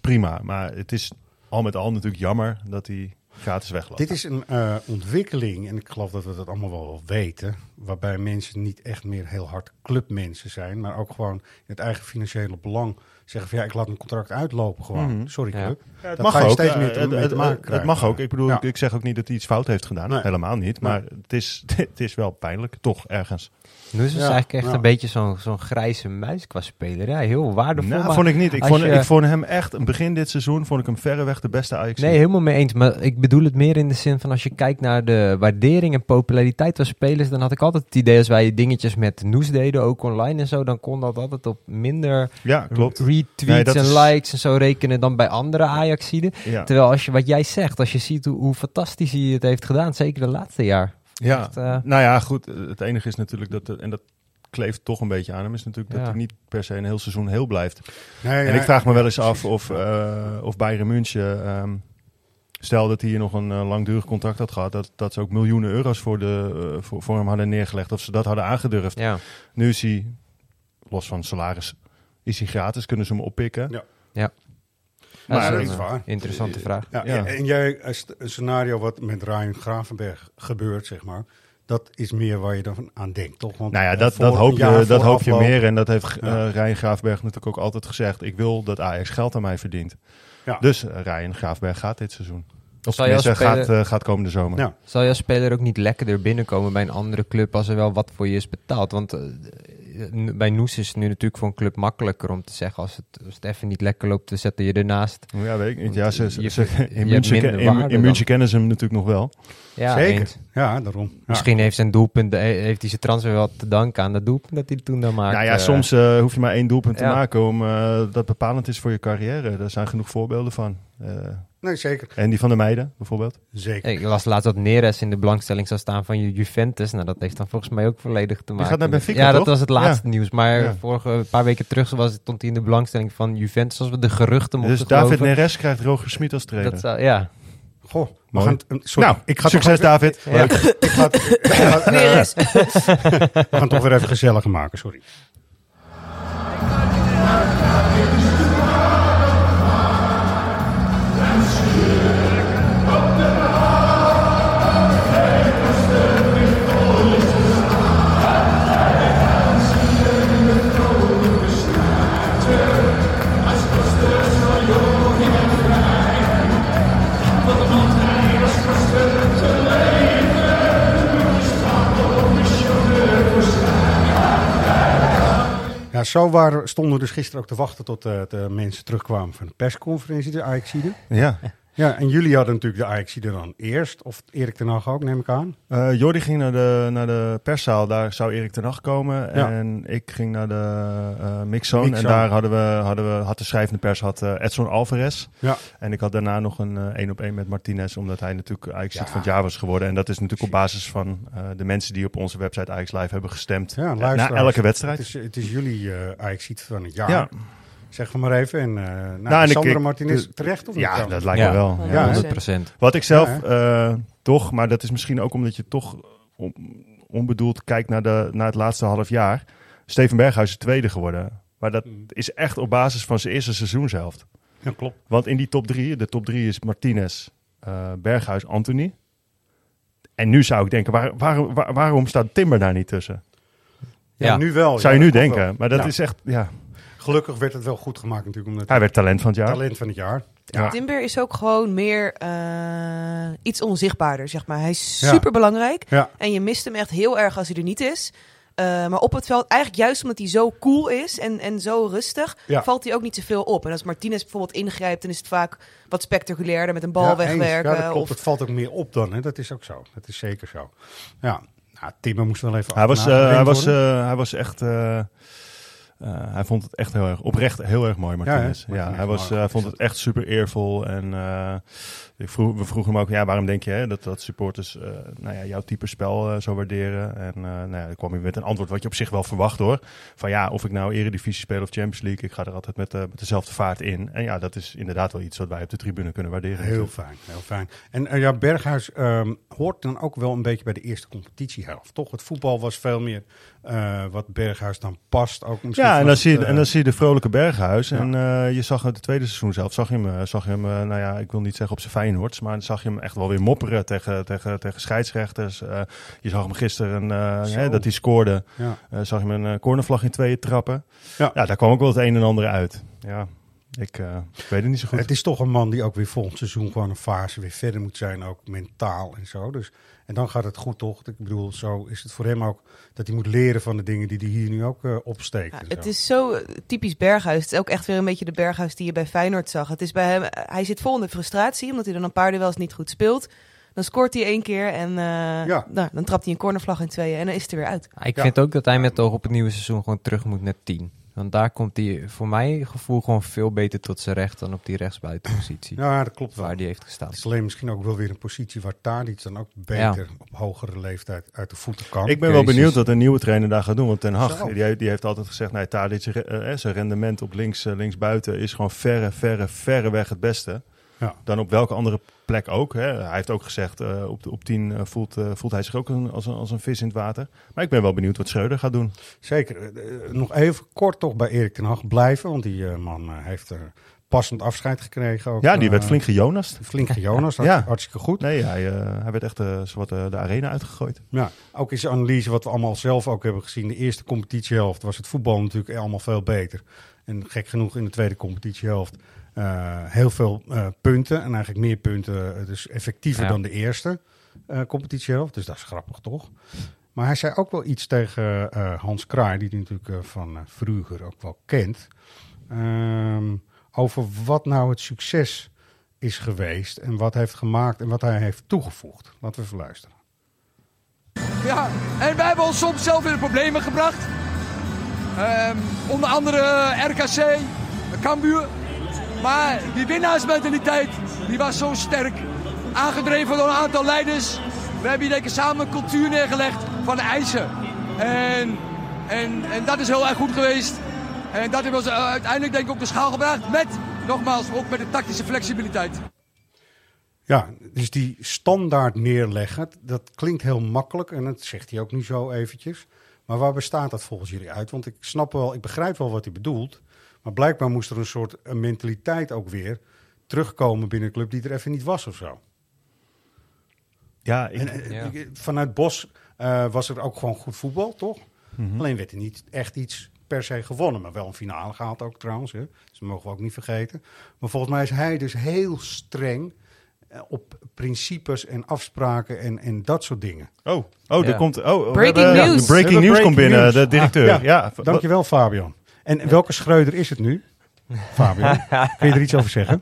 prima, maar het is al met al natuurlijk jammer dat hij... gratis weglopen. Dit is een uh, ontwikkeling, en ik geloof dat we dat allemaal wel weten, waarbij mensen niet echt meer heel hard clubmensen zijn, maar ook gewoon het eigen financiële belang zeggen van ja, ik laat mijn contract uitlopen gewoon. Mm-hmm. Sorry club. Ja. Ja, het dat mag ook. Steeds meer te, uh, mee het, te maken krijgen. Het mag ook. Ik bedoel, ja. ik zeg ook niet dat hij iets fout heeft gedaan. Nee. Helemaal niet. Maar nee. het, is, het is wel pijnlijk, toch ergens. Nu is het ja. eigenlijk echt ja. een beetje zo'n, zo'n grijze muis qua spelerij. Heel waardevol. Nou, maar vond ik niet. Ik vond, je... ik vond hem echt, begin dit seizoen, vond ik hem verreweg de beste Ajax. Nee, helemaal mee eens. Maar ik bedoel het meer in de zin van als je kijkt naar de waardering en populariteit van spelers, dan had ik altijd het idee als wij dingetjes met Noes deden, ook online en zo, dan kon dat altijd op minder ja, klopt. retweets nee, en is... likes en zo rekenen dan bij andere Ajaxiden. Ja. Terwijl als je, wat jij zegt, als je ziet hoe, hoe fantastisch hij het heeft gedaan, zeker de laatste jaar. Ja, echt, uh... nou ja, goed. Het enige is natuurlijk dat, en dat kleeft toch een beetje aan hem, is natuurlijk ja. dat hij niet per se een heel seizoen heel blijft. Nee, en ja, ik vraag me ja, wel eens precies. af of, uh, of Bayern München, um, stel dat hij hier nog een uh, langdurig contract had gehad, dat, dat ze ook miljoenen euro's voor, de, uh, voor, voor hem hadden neergelegd, of ze dat hadden aangedurfd. Ja. Nu is hij, los van salaris, is hij gratis, kunnen ze hem oppikken. Ja. ja. Maar ja, dat is waar. Interessante vraag. Ja, ja. En jij, een scenario wat met Ryan Gravenberch gebeurt, zeg maar, dat is meer waar je dan aan denkt, toch? Want nou ja, dat, dat, hoop, je, dat hoop je meer. En dat heeft ja. uh, Ryan Gravenberch natuurlijk ook altijd gezegd. Ik wil dat Ajax geld aan mij verdient. Ja. Dus uh, Ryan Gravenberch gaat dit seizoen. Of zal speler... gaat, uh, gaat komende zomer. Ja. Zal je als speler ook niet lekkerder binnenkomen bij een andere club als er wel wat voor je is betaald? Want... Uh, bij Noes is het nu natuurlijk voor een club makkelijker om te zeggen... als het, als het even niet lekker loopt, dan zetten je ernaast. Ja, weet ik niet. Ja, ze, ze, ze, in, in München ken, kennen ze hem natuurlijk nog wel. Ja, zeker. Eens. Ja, daarom. Ja. Misschien heeft zijn doelpunt, heeft hij zijn transfer wel te danken aan dat doelpunt dat hij toen dan maakte. Nou ja, soms uh, hoef je maar één doelpunt ja. te maken om uh, dat bepalend is voor je carrière. Daar zijn genoeg voorbeelden van. Uh, nee, zeker. En die van de meiden, bijvoorbeeld? Zeker. Ik las laatst dat Neres in de belangstelling zou staan van Juventus. Nou, dat heeft dan volgens mij ook volledig te maken. Die gaat naar Benfica, ja, toch? Dat was het laatste ja. nieuws. Maar ja. vorige een paar weken terug was, stond hij in de belangstelling van Juventus, als we de geruchten mochten Dus David geloven. Neres krijgt Roger Schmidt als trainer. Dat zou, ja. Goh, we gaan t- sorry. Nou, ik ga succes weer... David. Ja. Leuk. Ik ga t- ik ga, uh, we gaan het toch weer even gezelliger maken, sorry. Ja, zo waren, stonden we dus gisteren ook te wachten tot uh, de mensen terugkwamen van de persconferentie, de Ajaxide. Ja. Ja, en jullie hadden natuurlijk de Ajaxide dan eerst, of Erik ten Hag ook, neem ik aan. Uh, Jordi ging naar de, naar de perszaal, daar zou Erik ten Hag komen. Ja. En ik ging naar de uh, mixzone. mixzone en daar hadden we, hadden we had de schrijvende pers had uh, Edson Alvarez. Ja. En ik had daarna nog een één-op-één uh, met Martínez, omdat hij natuurlijk Ajaxide ja. van het jaar was geworden. En dat is natuurlijk op basis van uh, de mensen die op onze website Ajax Live hebben gestemd. Ja, na elke wedstrijd. Het is, het is jullie uh, Ajaxide van het jaar. Ja. Zeg maar even. En, uh, nou, nou, en Sandra Martinez terecht of niet? Ja, dat lijkt ja. me wel. Ja, ja, honderd procent. Wat ik zelf ja, uh, toch, maar dat is misschien ook omdat je toch onbedoeld kijkt naar, de, naar het laatste half jaar. Steven Berghuis is tweede geworden. Maar dat is echt op basis van zijn eerste seizoenshelft. Ja, klopt. Want in die top drie, de top drie is Martinez, uh, Berghuis, Anthony. En nu zou ik denken, waar, waar, waar, waarom staat Timber daar niet tussen? Ja, ja. nu wel. Zou je ja, nu denken. Wel. Maar dat ja. is echt... ja. Gelukkig werd het wel goed gemaakt natuurlijk. Omdat hij werd talent van het jaar. Talent van het jaar. Ja. Timber is ook gewoon meer uh, iets onzichtbaarder, zeg maar. Hij is superbelangrijk. Ja. Ja. En je mist hem echt heel erg als hij er niet is. Uh, maar op het veld, eigenlijk juist omdat hij zo cool is en, en zo rustig, ja. valt hij ook niet zoveel op. En als Martínez bijvoorbeeld ingrijpt, dan is het vaak wat spectaculairder met een bal ja, wegwerken. Ja, dat klopt. Of... Het valt ook meer op dan, hè? Dat is ook zo. Dat is zeker zo. Ja, nou, Timber moest wel even... Hij was, uh, hij was, uh, hij was echt... Uh... Uh, hij vond het echt heel erg, oprecht heel erg mooi, Martínez. Ja, ja, ja, hij was, uh, vond het echt super eervol. En uh, ik vroeg, we vroegen hem ook, ja, waarom denk je hè, dat, dat supporters uh, nou ja, jouw type spel uh, zo waarderen? En uh, nou ja, dan kwam hij met een antwoord wat je op zich wel verwacht, hoor. Van ja, of ik nou Eredivisie speel of Champions League, ik ga er altijd met, uh, met dezelfde vaart in. En ja, dat is inderdaad wel iets wat wij op de tribune kunnen waarderen. Heel fijn, heel fijn. En uh, ja, Berghuis um, hoort dan ook wel een beetje bij de eerste competitiehelft, toch? Het voetbal was veel meer uh, wat Berghuis dan past, ook misschien. Ja, Ja, en dan, zie je, en dan zie je de vrolijke Berghuis. Ja. En uh, je zag het tweede seizoen zelf, zag je hem, zag je hem uh, nou ja, ik wil niet zeggen op zijn Feyenoords, maar dan zag je hem echt wel weer mopperen tegen, tegen, tegen scheidsrechters. Uh, je zag hem gisteren, uh, hè, dat hij scoorde, ja. uh, zag je hem een cornervlag in tweeën trappen. Ja. ja, daar kwam ook wel het een en ander uit. Ja. Ik, uh, ik weet het niet zo goed. Het is toch een man die ook weer volgend seizoen gewoon een fase weer verder moet zijn, ook mentaal en zo. Dus, en dan gaat het goed, toch? Ik bedoel, zo is het voor hem ook dat hij moet leren van de dingen die hij hier nu ook uh, opsteekt. Ja, het zo. is zo typisch Berghuis. Het is ook echt weer een beetje de Berghuis die je bij Feyenoord zag. Het is bij hem, hij zit vol in de frustratie, omdat hij dan een paar duels niet goed speelt. Dan scoort hij één keer en uh, ja. nou, dan trapt hij een cornervlag in tweeën en dan is het er weer uit. Ik ja. vind ook dat hij met oog op het nieuwe seizoen gewoon terug moet naar tien. Want daar komt hij, voor mijn gevoel, gewoon veel beter tot zijn recht dan op die rechtsbuitenpositie. Ja, dat klopt wel. Waar die heeft gestaan. Het is alleen misschien ook wel weer een positie waar Tadić dan ook beter ja. op hogere leeftijd uit de voeten kan. Ik ben Jezus. wel benieuwd wat een nieuwe trainer daar gaat doen. Want Ten Hag, die, die heeft altijd gezegd, nee, Tadić, eh, zijn rendement op links, links buiten is gewoon verre, verre, verre weg het beste. Ja. Dan op welke andere plek ook. Hè. Hij heeft ook gezegd, uh, op, op tien uh, voelt, uh, voelt hij zich ook een, als, een, als een vis in het water. Maar ik ben wel benieuwd wat Schreuder gaat doen. Zeker. Uh, nog even kort toch bij Erik ten Hag blijven. Want die uh, man uh, heeft er passend afscheid gekregen. Ook, ja, die uh, werd flink gejonast. Flink gejonast, ja. hartstikke goed. Nee, hij, uh, hij werd echt uh, zowat, uh, de arena uitgegooid. Ja, ook is de analyse wat we allemaal zelf ook hebben gezien. De eerste competitiehelft was het voetbal natuurlijk allemaal veel beter. En gek genoeg in de tweede competitiehelft. Uh, heel veel uh, punten en eigenlijk meer punten, dus effectiever ja. dan de eerste uh, competitiehelft. Dus dat is grappig, toch? Maar hij zei ook wel iets tegen uh, Hans Kraai, die hij natuurlijk uh, van uh, Vrüger ook wel kent, um, over wat nou het succes is geweest en wat heeft gemaakt en wat hij heeft toegevoegd. Laten we even luisteren. Ja, en wij hebben ons soms zelf in de problemen gebracht. Um, onder andere R K C, Cambuur. Maar die winnaarsmentaliteit die was zo sterk, aangedreven door een aantal leiders. We hebben hier denk ik samen een cultuur neergelegd van eisen. En, en, en dat is heel erg goed geweest. En dat hebben we ons uiteindelijk denk ik op de schaal gebracht. Met, nogmaals, ook met de tactische flexibiliteit. Ja, dus die standaard neerleggen, dat klinkt heel makkelijk. En dat zegt hij ook nu zo eventjes. Maar waar bestaat dat volgens jullie uit? Want ik snap wel, ik begrijp wel wat hij bedoelt. Maar blijkbaar moest er een soort een mentaliteit ook weer terugkomen binnen de club die er even niet was of zo. Ja, ik, en, ja. vanuit Bos uh, was er ook gewoon goed voetbal, toch? Mm-hmm. Alleen werd er niet echt iets per se gewonnen. Maar wel een finale gehaald ook trouwens. Hè? Dus dat mogen we ook niet vergeten. Maar volgens mij is hij dus heel streng op principes en afspraken en, en dat soort dingen. Oh, oh, ja. er komt, oh breaking hebben, news. Ja, breaking news breaking komt binnen, news. de directeur. Ah, ja. Ja. Dankjewel, Fabian. En welke Schreuder is het nu, Fabian? Kun je er iets over zeggen?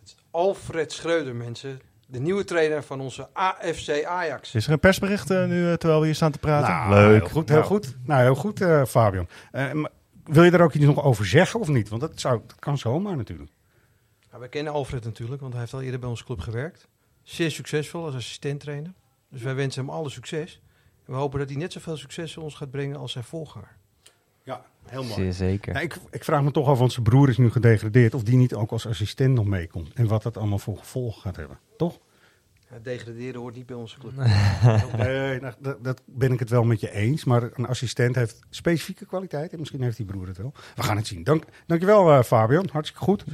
Het is Alfred Schreuder, mensen. De nieuwe trainer van onze A F C Ajax. Is er een persbericht uh, nu, uh, terwijl we hier staan te praten? Nou, Leuk. Heel goed, heel nou. goed. Nou, heel goed, uh, Fabian. Uh, wil je daar ook iets nog over zeggen of niet? Want dat, zou, dat kan zomaar natuurlijk. Nou, we kennen Alfred natuurlijk, want hij heeft al eerder bij onze club gewerkt. Zeer succesvol als assistent-trainer. Dus wij wensen hem alle succes. En we hopen dat hij net zoveel succes ons gaat brengen als zijn voorganger. Ja, heel mooi. Zeer zeker. Nou, ik, ik vraag me toch af, want zijn broer is nu gedegradeerd, of die niet ook als assistent nog meekomt. En wat dat allemaal voor gevolgen gaat hebben, toch? Ja, degraderen hoort niet bij onze club. Nee, nou, dat, dat ben ik het wel met je eens. Maar een assistent heeft specifieke kwaliteiten. Misschien heeft die broer het wel. We gaan het zien. Dank, dankjewel, uh, Fabian. Hartstikke goed.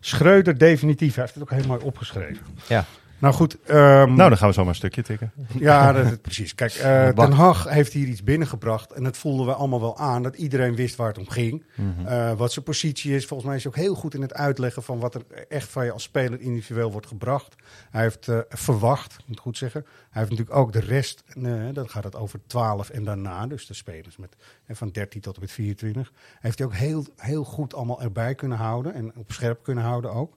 Schreuder definitief. Hij heeft het ook heel mooi opgeschreven. Ja. Nou goed. Um, nou, dan gaan we zomaar een stukje tikken. Ja, dat is het precies. Kijk, uh, Ten Hag heeft hier iets binnengebracht. En dat voelden we allemaal wel aan. Dat iedereen wist waar het om ging. Mm-hmm. Uh, wat zijn positie is. Volgens mij is hij ook heel goed in het uitleggen van wat er echt van je als speler individueel wordt gebracht. Hij heeft uh, verwacht, moet ik goed zeggen. Hij heeft natuurlijk ook de rest. Nee, dan gaat het over twaalf en daarna. Dus de spelers met, en van dertien tot en met vierentwintig. Heeft hij ook heel, heel goed allemaal erbij kunnen houden. En op scherp kunnen houden ook.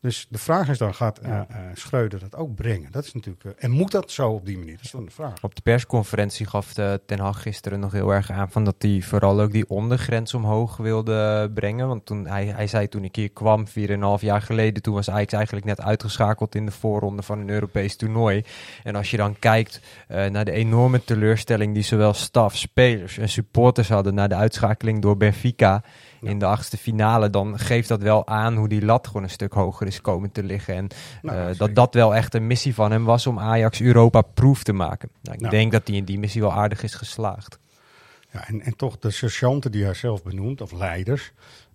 Dus de vraag is dan, gaat uh, uh, Schreuder dat ook brengen? Dat is natuurlijk, uh, en moet dat zo op die manier? Dat is dan de vraag. Op de persconferentie gaf de Ten Hag gisteren nog heel erg aan van dat hij vooral ook die ondergrens omhoog wilde brengen. Want toen, hij, hij zei toen ik hier kwam, vier en een half jaar geleden, toen was Ajax eigenlijk net uitgeschakeld in de voorronde van een Europees toernooi. En als je dan kijkt uh, naar de enorme teleurstelling die zowel staf, spelers en supporters hadden na de uitschakeling door Benfica ja. in de achtste finale, dan geeft dat wel aan hoe die lat gewoon een stuk hoger is komen te liggen. En nou, uh, dat dat wel echt een missie van hem was om Ajax Europa-proof te maken. Nou, ik nou. denk dat hij in die missie wel aardig is geslaagd. Ja, en, en toch de sergeanten die hij zelf benoemt, of leiders,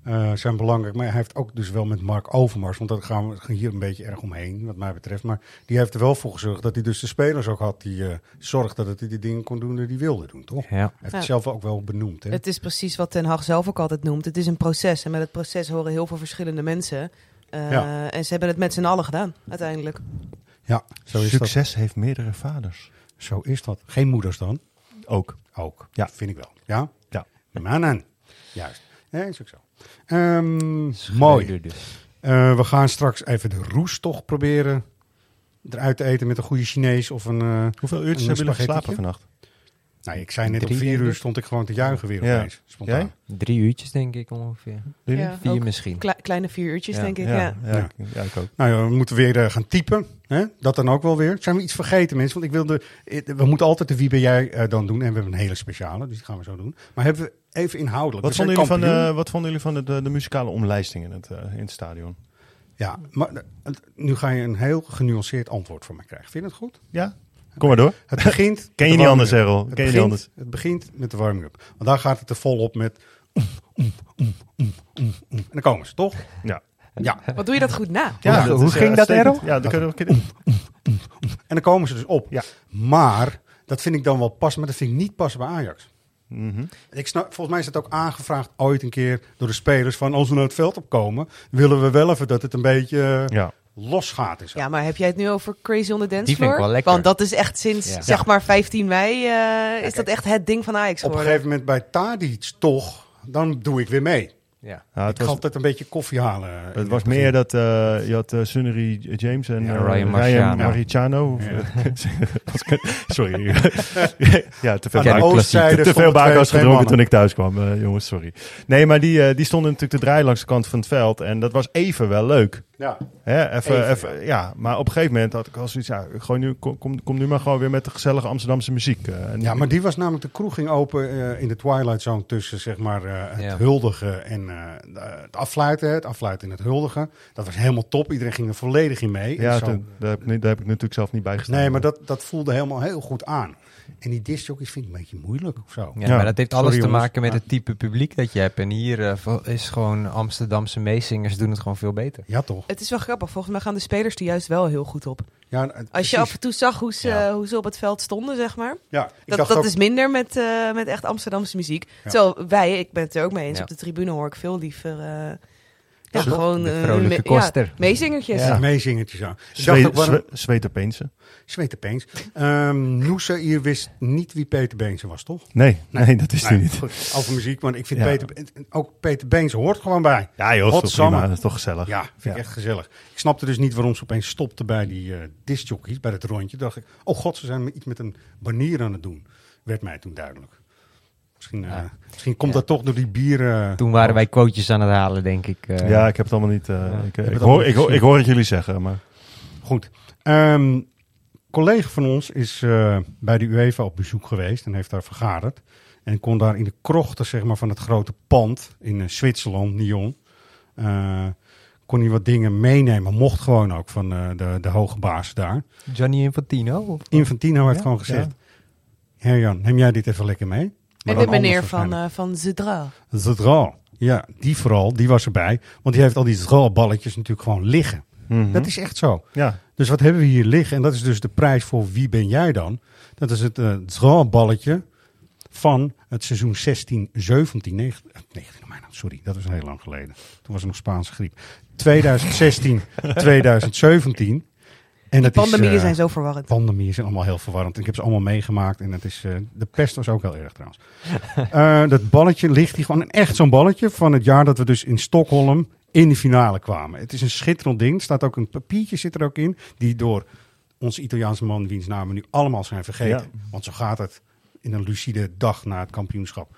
uh, zijn belangrijk. Maar hij heeft ook dus wel met Mark Overmars, want daar gaan we hier een beetje erg omheen, wat mij betreft. Maar die heeft er wel voor gezorgd dat hij dus de spelers ook had die uh, zorgden dat hij die dingen kon doen die hij wilde doen, toch? Ja. Hij heeft ja. het zelf ook wel benoemd. Hè? Het is precies wat Ten Hag zelf ook altijd noemt. Het is een proces en met het proces horen heel veel verschillende mensen. Uh, ja. En ze hebben het met z'n allen gedaan, uiteindelijk. Ja, zo is Succes dat. Heeft meerdere vaders. Zo is dat. Geen moeders dan? Ook. Ook, ja. Vind ik wel. Ja? Ja. Mannen. Juist. Nee, is ook zo. Um, mooi. Dus. Uh, we gaan straks even de roes toch proberen eruit te eten met een goede Chinees of een uh, hoeveel uurtjes hebben jullie geslapen vannacht? Nou, ik zei net Drie om vier uur stond ik gewoon te juichen weer ja. opeens. Spontaan. Jij? Drie uurtjes denk ik ongeveer. Drie? Ja, vier misschien. Kle- kleine vier uurtjes ja. denk ik, ja. ja. ja. ja. ja ik ook. Nou ja, we moeten weer uh, gaan typen. Hè? Dat dan ook wel weer. Zijn we iets vergeten mensen? Want ik wilde, we moeten altijd de wie ben jij uh, dan doen. En we hebben een hele speciale, dus die gaan we zo doen. Maar hebben we even inhoudelijk. Wat, vonden jullie van, uh, wat vonden jullie van de, de, de muzikale omlijsting in het, uh, in het stadion? Ja, maar uh, nu ga je een heel genuanceerd antwoord van mij krijgen. Vind je het goed? Ja. Kom maar door. Het begint Ken je niet anders, Erol. Ken je niet anders. Het begint met de warming-up. Want daar gaat het er volop met... Um, um, um, um, um, um. En dan komen ze, toch? Ja. ja. Wat doe je dat goed na? Ja, ja, dat hoe ging dat, Erol? Ja, dan kunnen we... Um, um, um, um. En dan komen ze dus op. Ja. Maar, dat vind ik dan wel pas, maar dat vind ik niet pas bij Ajax. Mm-hmm. Ik snap, volgens mij is het ook aangevraagd ooit een keer door de spelers van als we naar het veld opkomen, willen we wel even dat het een beetje... Ja. Los gaat is. Ja, maar heb jij het nu over Crazy on the Dance Floor? Die vind ik wel lekker. Want dat is echt sinds ja. zeg maar vijftien mei uh, ja, is dat echt het ding van Ajax geworden. Op een gegeven moment bij Tadić toch, dan doe ik weer mee. Ja. Nou, het ik was, ga altijd een beetje koffie halen. Het was meer dat uh, je had uh, Sunnery James en ja, Ryan, uh, Ryan Marciano. Ja. sorry. ja, te veel, oostzijde te veel bako's gedronken toen ik thuis kwam. Uh, jongens, sorry. Nee, maar die, uh, die stonden natuurlijk te draaien langs de kant van het veld. En dat was even wel leuk. Ja, Hè, even, even, even, ja. ja maar op een gegeven moment had ik al zoiets. Ja, gewoon nu, kom, kom nu maar gewoon weer met de gezellige Amsterdamse muziek. Uh, en ja, maar die was namelijk de kroeg ging open uh, in de Twilight Zone tussen zeg maar, uh, het ja. huldigen en uh, het afluiten. Het afluiten en het huldigen. Dat was helemaal top. Iedereen ging er volledig in mee. Ja, zo... toen, daar, heb ik, daar heb ik natuurlijk zelf niet bij gestaan. Nee, maar dat, dat voelde helemaal heel goed aan. En die discjockeys vind ik een beetje moeilijk of zo. Ja, ja. Maar dat heeft alles Sorry, te maken met ja. het type publiek dat je hebt. En hier uh, is gewoon Amsterdamse meezingers doen het gewoon veel beter. Ja, toch? Het is wel grappig. Volgens mij gaan de spelers er juist wel heel goed op. Ja, Als precies. je af en toe zag hoe ze, ja. hoe ze op het veld stonden, zeg maar. Ja, dat dat ook... is minder met, uh, met echt Amsterdamse muziek. Ja. Terwijl wij, ik ben het er ook mee eens, ja. op de tribune hoor ik veel liever... Uh, ja, ja, gewoon een uh, koster. Ja, meezingertjes. Ja, meezingertjes aan. Peter Beense. Peter Beense. Um, Noesa hier wist niet wie Peter Beense was, toch? Nee, nee, nee dat is hij nee, niet. Goed, over muziek, want ik vind ja. Peter, ook Peter Beense hoort gewoon bij. Ja joh, dat is toch prima, dat is toch gezellig. Ja, vind ja. ik echt gezellig. Ik snapte dus niet waarom ze opeens stopten bij die uh, discjockeys, bij dat rondje. Dacht ik, oh god, ze zijn iets met een banier aan het doen. Werd mij toen duidelijk. Misschien, ja. uh, misschien komt ja. dat toch door die bieren. Toen waren wij quotejes aan het halen, denk ik. Uh, ja, ik heb het allemaal niet... Uh, ja. ik, ik, ik, hoor, ik, hoor, ik hoor het jullie zeggen, maar... Goed. Um, collega van ons is uh, bij de UEFA op bezoek geweest en heeft daar vergaderd. En kon daar in de krochten zeg maar, van het grote pand in uh, Zwitserland, Nyon... Uh, kon hij wat dingen meenemen. Mocht gewoon ook van uh, de, de hoge baas daar. Gianni Infantino? Of? Infantino heeft ja, gewoon gezegd... Ja. Herjan, neem jij dit even lekker mee? Maar en de meneer van, uh, van Zedraal. Zedraal, ja, die vooral, die was erbij. Want die heeft al die Zedraal-balletjes natuurlijk gewoon liggen. Mm-hmm. Dat is echt zo. Ja. Dus wat hebben we hier liggen? En dat is dus de prijs voor wie ben jij dan? Dat is het uh, draaballetje van het seizoen zestien zeventien negentien, sorry, dat is heel lang geleden. Toen was er nog Spaanse griep. twintig zestien, twintig zeventien En die pandemieën uh, zijn zo verwarrend. Pandemieën zijn allemaal heel verwarrend. Ik heb ze allemaal meegemaakt. En het is, uh, de pest was ook heel erg trouwens. uh, dat balletje ligt hier gewoon. Echt zo'n balletje van het jaar dat we dus in Stockholm in de finale kwamen. Het is een schitterend ding. Er staat ook een papiertje zit er ook in. Die door onze Italiaanse man, wiens namen nu allemaal zijn vergeten. Ja. Want zo gaat het in een lucide dag na het kampioenschap.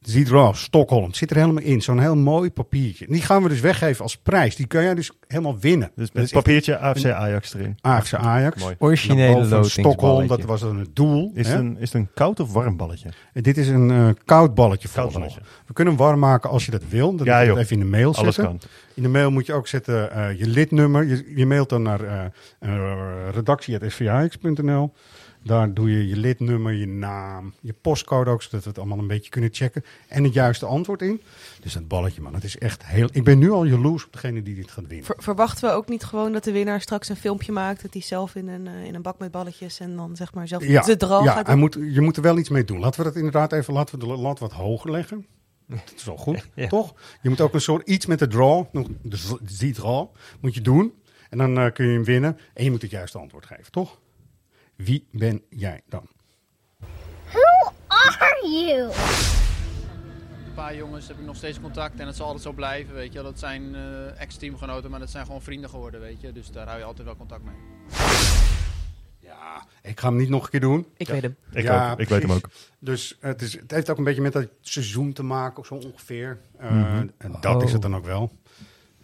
Zedraal, Stockholm. Zit er helemaal in. Zo'n heel mooi papiertje. Die gaan we dus weggeven als prijs. Die kun jij dus helemaal winnen. Dus met het papiertje A F C Ajax erin. A F C Ajax. Mooi. Originele loting. Stockholm, dat was dan het doel. Is het, een, is het een koud of warm balletje? En dit is een uh, koud balletje voor ons. We kunnen hem warm maken als je dat wil. Dan ja, even in de mail alles zetten. Kan. In de mail moet je ook zetten uh, je lidnummer. Je, je mailt dan naar uh, uh, redactie apenstaartje s v ajax punt n l. Daar doe je je lidnummer, je naam, je postcode ook, zodat we het allemaal een beetje kunnen checken. En het juiste antwoord in. Dus dat balletje, man, het is echt heel... Ik ben nu al jaloers op degene die dit gaat winnen. Ver, verwachten we ook niet gewoon dat de winnaar straks een filmpje maakt, dat hij zelf in een, uh, in een bak met balletjes en dan zeg maar zelf ja, de draal ja, gaat doen? Moet, je moet er wel iets mee doen. Laten we dat inderdaad even, laten we de lat wat hoger leggen. Dat is wel goed, ja. Toch? Je moet ook een soort iets met de draw, de z-draw, moet je doen. En dan uh, kun je hem winnen. En je moet het juiste antwoord geven, toch? Wie ben jij dan? Who are you? Een paar jongens heb ik nog steeds contact en het zal altijd zo blijven, weet je. Dat zijn uh, ex-teamgenoten, maar dat zijn gewoon vrienden geworden, weet je. Dus daar hou je altijd wel contact mee. Ja, ik ga hem niet nog een keer doen. Ik ja. weet hem. Ik, ja, ook. ik weet hem ook. Dus het, is, het heeft ook een beetje met dat seizoen te maken, of zo ongeveer. Uh, mm-hmm. En dat oh. is het dan ook wel.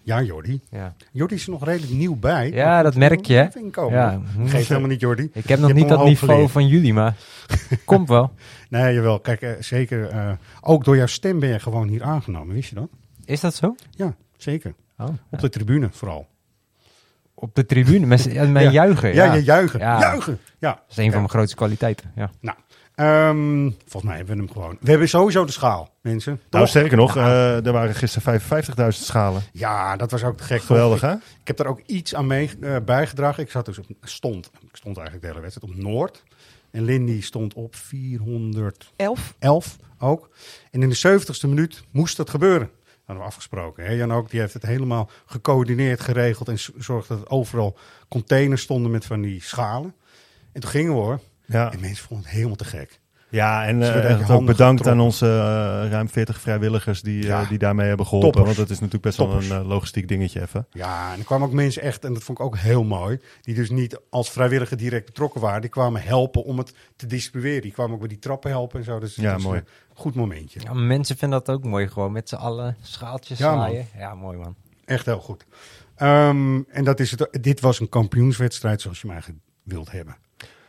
Ja, Jordi. Ja. Jordi is er nog redelijk nieuw bij. Ja, dat merk je. Ja. Geeft helemaal niet, Jordi. Ik heb nog niet dat niveau van jullie, maar komt wel. Nee, jawel. Kijk, uh, zeker. Uh, ook door jouw stem ben je gewoon hier aangenomen. Wist je dat? Is dat zo? Ja, zeker. Oh, Op ja. de tribune vooral. Op de tribune? Met, met ja. juichen? Ja, ja, ja juichen. Ja. Juichen. Ja. Dat is een ja. van mijn grootste kwaliteiten. Ja. Nou. Um, volgens mij hebben we hem gewoon. We hebben sowieso de schaal, mensen. Nou, sterker nog, ja. uh, er waren gisteren vijfenvijftigduizend schalen. Ja, dat was ook te gek. Geweldig, hè? Ik, ik heb daar ook iets aan mee uh, bijgedragen. Ik zat dus op, stond, ik stond eigenlijk de hele wedstrijd op Noord. En Lindy stond op vierhonderdelf ook. En in de zeventigste minuut moest dat gebeuren. Dat hadden we afgesproken. Hè? Jan ook, die heeft het helemaal gecoördineerd, geregeld. En zorgde dat overal containers stonden met van die schalen. En toen gingen we hoor. Ja. En mensen vonden het helemaal te gek. Ja, en uh, ook bedankt getrokken. aan onze uh, ruim veertig vrijwilligers die, ja. uh, die daarmee hebben geholpen. Toppers. Want dat is natuurlijk best Toppers. wel een uh, logistiek dingetje even. Ja, en er kwamen ook mensen echt, en dat vond ik ook heel mooi, die dus niet als vrijwilliger direct betrokken waren. Die kwamen helpen om het te distribueren. Die kwamen ook bij die trappen helpen en zo. Dus ja, mooi. Een goed momentje. Ja, mensen vinden dat ook mooi, gewoon met z'n allen schaaltjes ja, naaien. Ja, mooi man. Echt heel goed. Um, en dat is het, dit was een kampioenswedstrijd zoals je hem eigenlijk wilt hebben.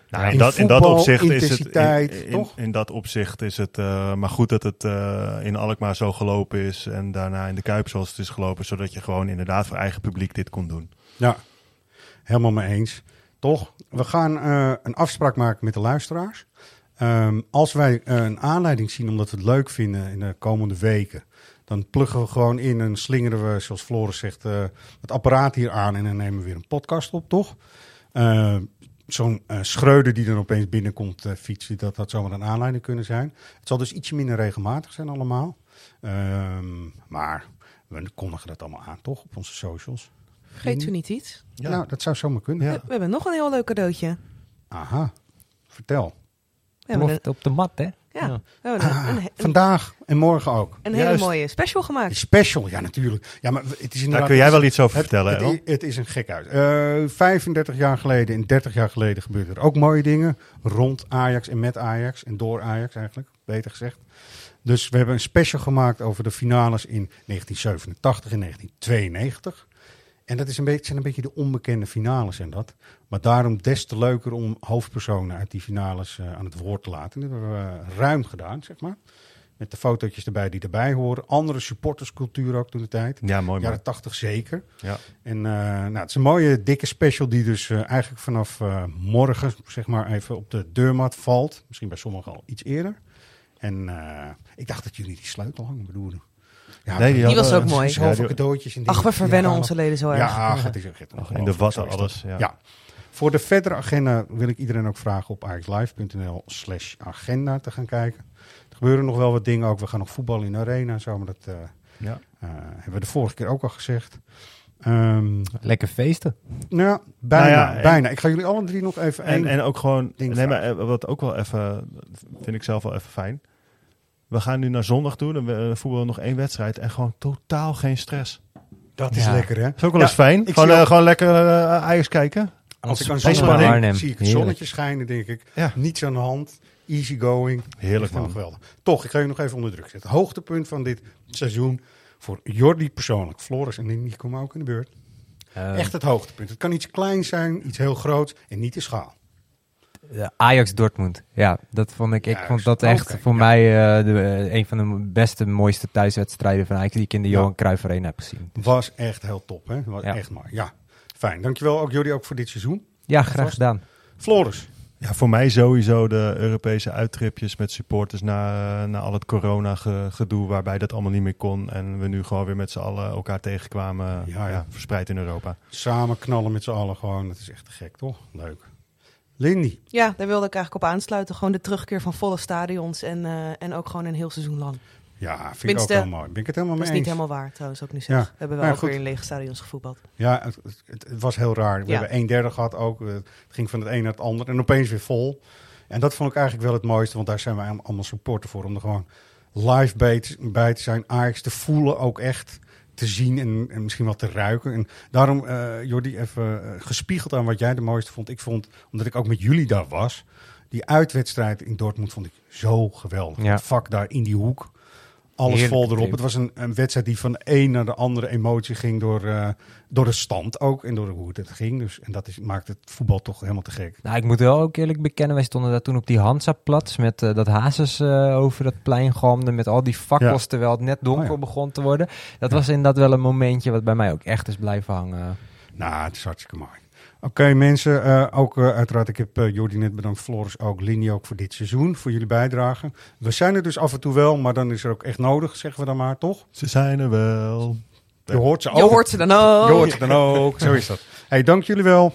Ja, in, in, dat, voetbal, in dat opzicht is het. In, in, in dat opzicht is het. Uh, maar goed dat het uh, in Alkmaar zo gelopen is. En daarna in de Kuip zoals het is gelopen. Zodat je gewoon inderdaad voor eigen publiek dit kon doen. Ja, helemaal mee eens. Toch? We gaan uh, een afspraak maken met de luisteraars. Um, als wij uh, een aanleiding zien omdat we het leuk vinden in de komende weken. Dan pluggen we gewoon in en slingeren we, zoals Floris zegt, uh, het apparaat hier aan. En dan nemen we weer een podcast op, toch? Uh, Zo'n uh, Schreuder die dan opeens binnenkomt uh, fietsen, dat had zomaar een aanleiding kunnen zijn. Het zal dus ietsje minder regelmatig zijn allemaal. Um, maar we kondigen dat allemaal aan, toch? Op onze socials. Vergeet u niet iets. Ja. Nou, dat zou zomaar kunnen. Ja. We, we hebben nog een heel leuk cadeautje. Aha, vertel. We hebben het op de mat, hè? Ja. ja. Ah, een, een, vandaag en morgen ook. Een Juist. hele mooie special gemaakt. Een special, ja natuurlijk. Ja, maar het is Daar kun jij wel iets over het, vertellen. Het, het, het is een gek uit. Uh, vijfendertig jaar geleden en dertig jaar geleden gebeurden er ook mooie dingen. Rond Ajax en met Ajax en door Ajax eigenlijk, beter gezegd. Dus we hebben een special gemaakt over de finales in negentien zevenentachtig en negentien tweeënnegentig. En dat is een beetje, zijn een beetje de onbekende finales en dat. Maar daarom des te leuker om hoofdpersonen uit die finales uh, aan het woord te laten. Dat hebben we uh, ruim gedaan, zeg maar. Met de fotootjes erbij die erbij horen. Andere supporterscultuur ook toen de tijd. Ja, mooi. Jaren tachtig zeker. Ja. En uh, nou, het is een mooie, dikke special die dus uh, eigenlijk vanaf uh, morgen, zeg maar, even op de deurmat valt. Misschien bij sommigen al iets eerder. En uh, ik dacht dat jullie die sleutel hangen bedoelden. Ja, nee, die, die was ook mooi. Zoveel cadeautjes. En Ach, we verwennen ja, onze leden zo erg. Ja, het is ook in de wassen alles. Ja. ja. Voor de verdere agenda wil ik iedereen ook vragen op ajaxlive.nl slash agenda te gaan kijken. Er gebeuren nog wel wat dingen ook. We gaan nog voetballen in de arena en zo, maar dat uh, ja. uh, hebben we de vorige keer ook al gezegd. Um, Lekker feesten. Nou, bijna, nou ja, bijna. Ik ga jullie alle drie nog even... En, en ook gewoon, nee, maar wat ook wel even, vind ik zelf wel even fijn. We gaan nu naar zondag toe, dan voetballen nog één wedstrijd en gewoon totaal geen stress. Dat is ja. lekker, hè? Dat is ook wel eens ja, fijn. Gewoon, uh, al... gewoon lekker uh, Ajax kijken. Als ik aan zo'n zie ik het zonnetje schijnen, denk ik. Ja. Niets aan de hand. Easy going. Heerlijk, man. Geweldig. Toch, ik ga je nog even onder druk zetten. Hoogtepunt van dit seizoen voor Jordi persoonlijk. Floris en Lindy komen ook in de beurt. Uh, Echt het hoogtepunt. Het kan iets kleins zijn, iets heel groots en niet de schaal. Ajax Dortmund. Ja, dat vond ik. Ik ja, vond dat echt okay, voor ja. mij uh, de, een van de beste, mooiste thuiswedstrijden van Ajax die ik in de ja. Johan Cruijff Arena heb gezien. Dus. Was echt heel top, hè? Was ja. echt mooi. Ja, fijn. Dankjewel ook jullie ook voor dit seizoen. Ja, graag vast. gedaan. Floris. Ja, voor mij sowieso de Europese uittripjes met supporters na, na al het corona-gedoe, waarbij dat allemaal niet meer kon. En we nu gewoon weer met z'n allen elkaar tegenkwamen, ja, ja. Ja, verspreid in Europa. Samen knallen met z'n allen gewoon, dat is echt gek, toch? Leuk. Lindy? Ja, daar wilde ik eigenlijk op aansluiten. Gewoon de terugkeer van volle stadions en, uh, en ook gewoon een heel seizoen lang. Ja, vind Minste, ik ook wel mooi. Ben ik het helemaal mee eens. Dat is niet helemaal waar trouwens, ook nu zeg. Ja. We hebben wel ja, ook goed. weer in lege stadions gevoetbald. Ja, het, het, het was heel raar. We ja. hebben een derde gehad ook. Het ging van het een naar het ander en opeens weer vol. En dat vond ik eigenlijk wel het mooiste, want daar zijn wij allemaal supporter voor. Om er gewoon live bij te, bij te zijn, Ajax te voelen ook echt, te zien en, en misschien wel te ruiken. En daarom, uh, Jordi, even uh, gespiegeld aan wat jij de mooiste vond. Ik vond, omdat ik ook met jullie daar was, die uitwedstrijd in Dortmund vond ik zo geweldig. Ja. Het vak daar in die hoek. Alles Heerlijk, vol erop. Het was een, een wedstrijd die van de een naar de andere emotie ging door, uh, door de stand ook en door hoe het, het ging. Dus, en dat is, maakt het voetbal toch helemaal te gek. Nou, ik moet wel ook eerlijk bekennen, wij stonden daar toen op die Hansa-plats met uh, dat hazes uh, over dat plein galmde met al die fakkels, ja. terwijl het net donker oh, ja. begon te worden. Dat ja. was inderdaad wel een momentje wat bij mij ook echt is blijven hangen. Nou, het is hartstikke mooi. Oké okay, mensen, uh, ook uh, uiteraard, ik heb uh, Jordi net bedankt, Floris ook, Lindy ook voor dit seizoen, voor jullie bijdrage. We zijn er dus af en toe wel, maar dan is er ook echt nodig, zeggen we dan maar, toch? Ze zijn er wel. Je hoort ze ook. Je hoort ze dan ook. Je hoort ze dan ook, zo is dat. Hey, dank jullie wel.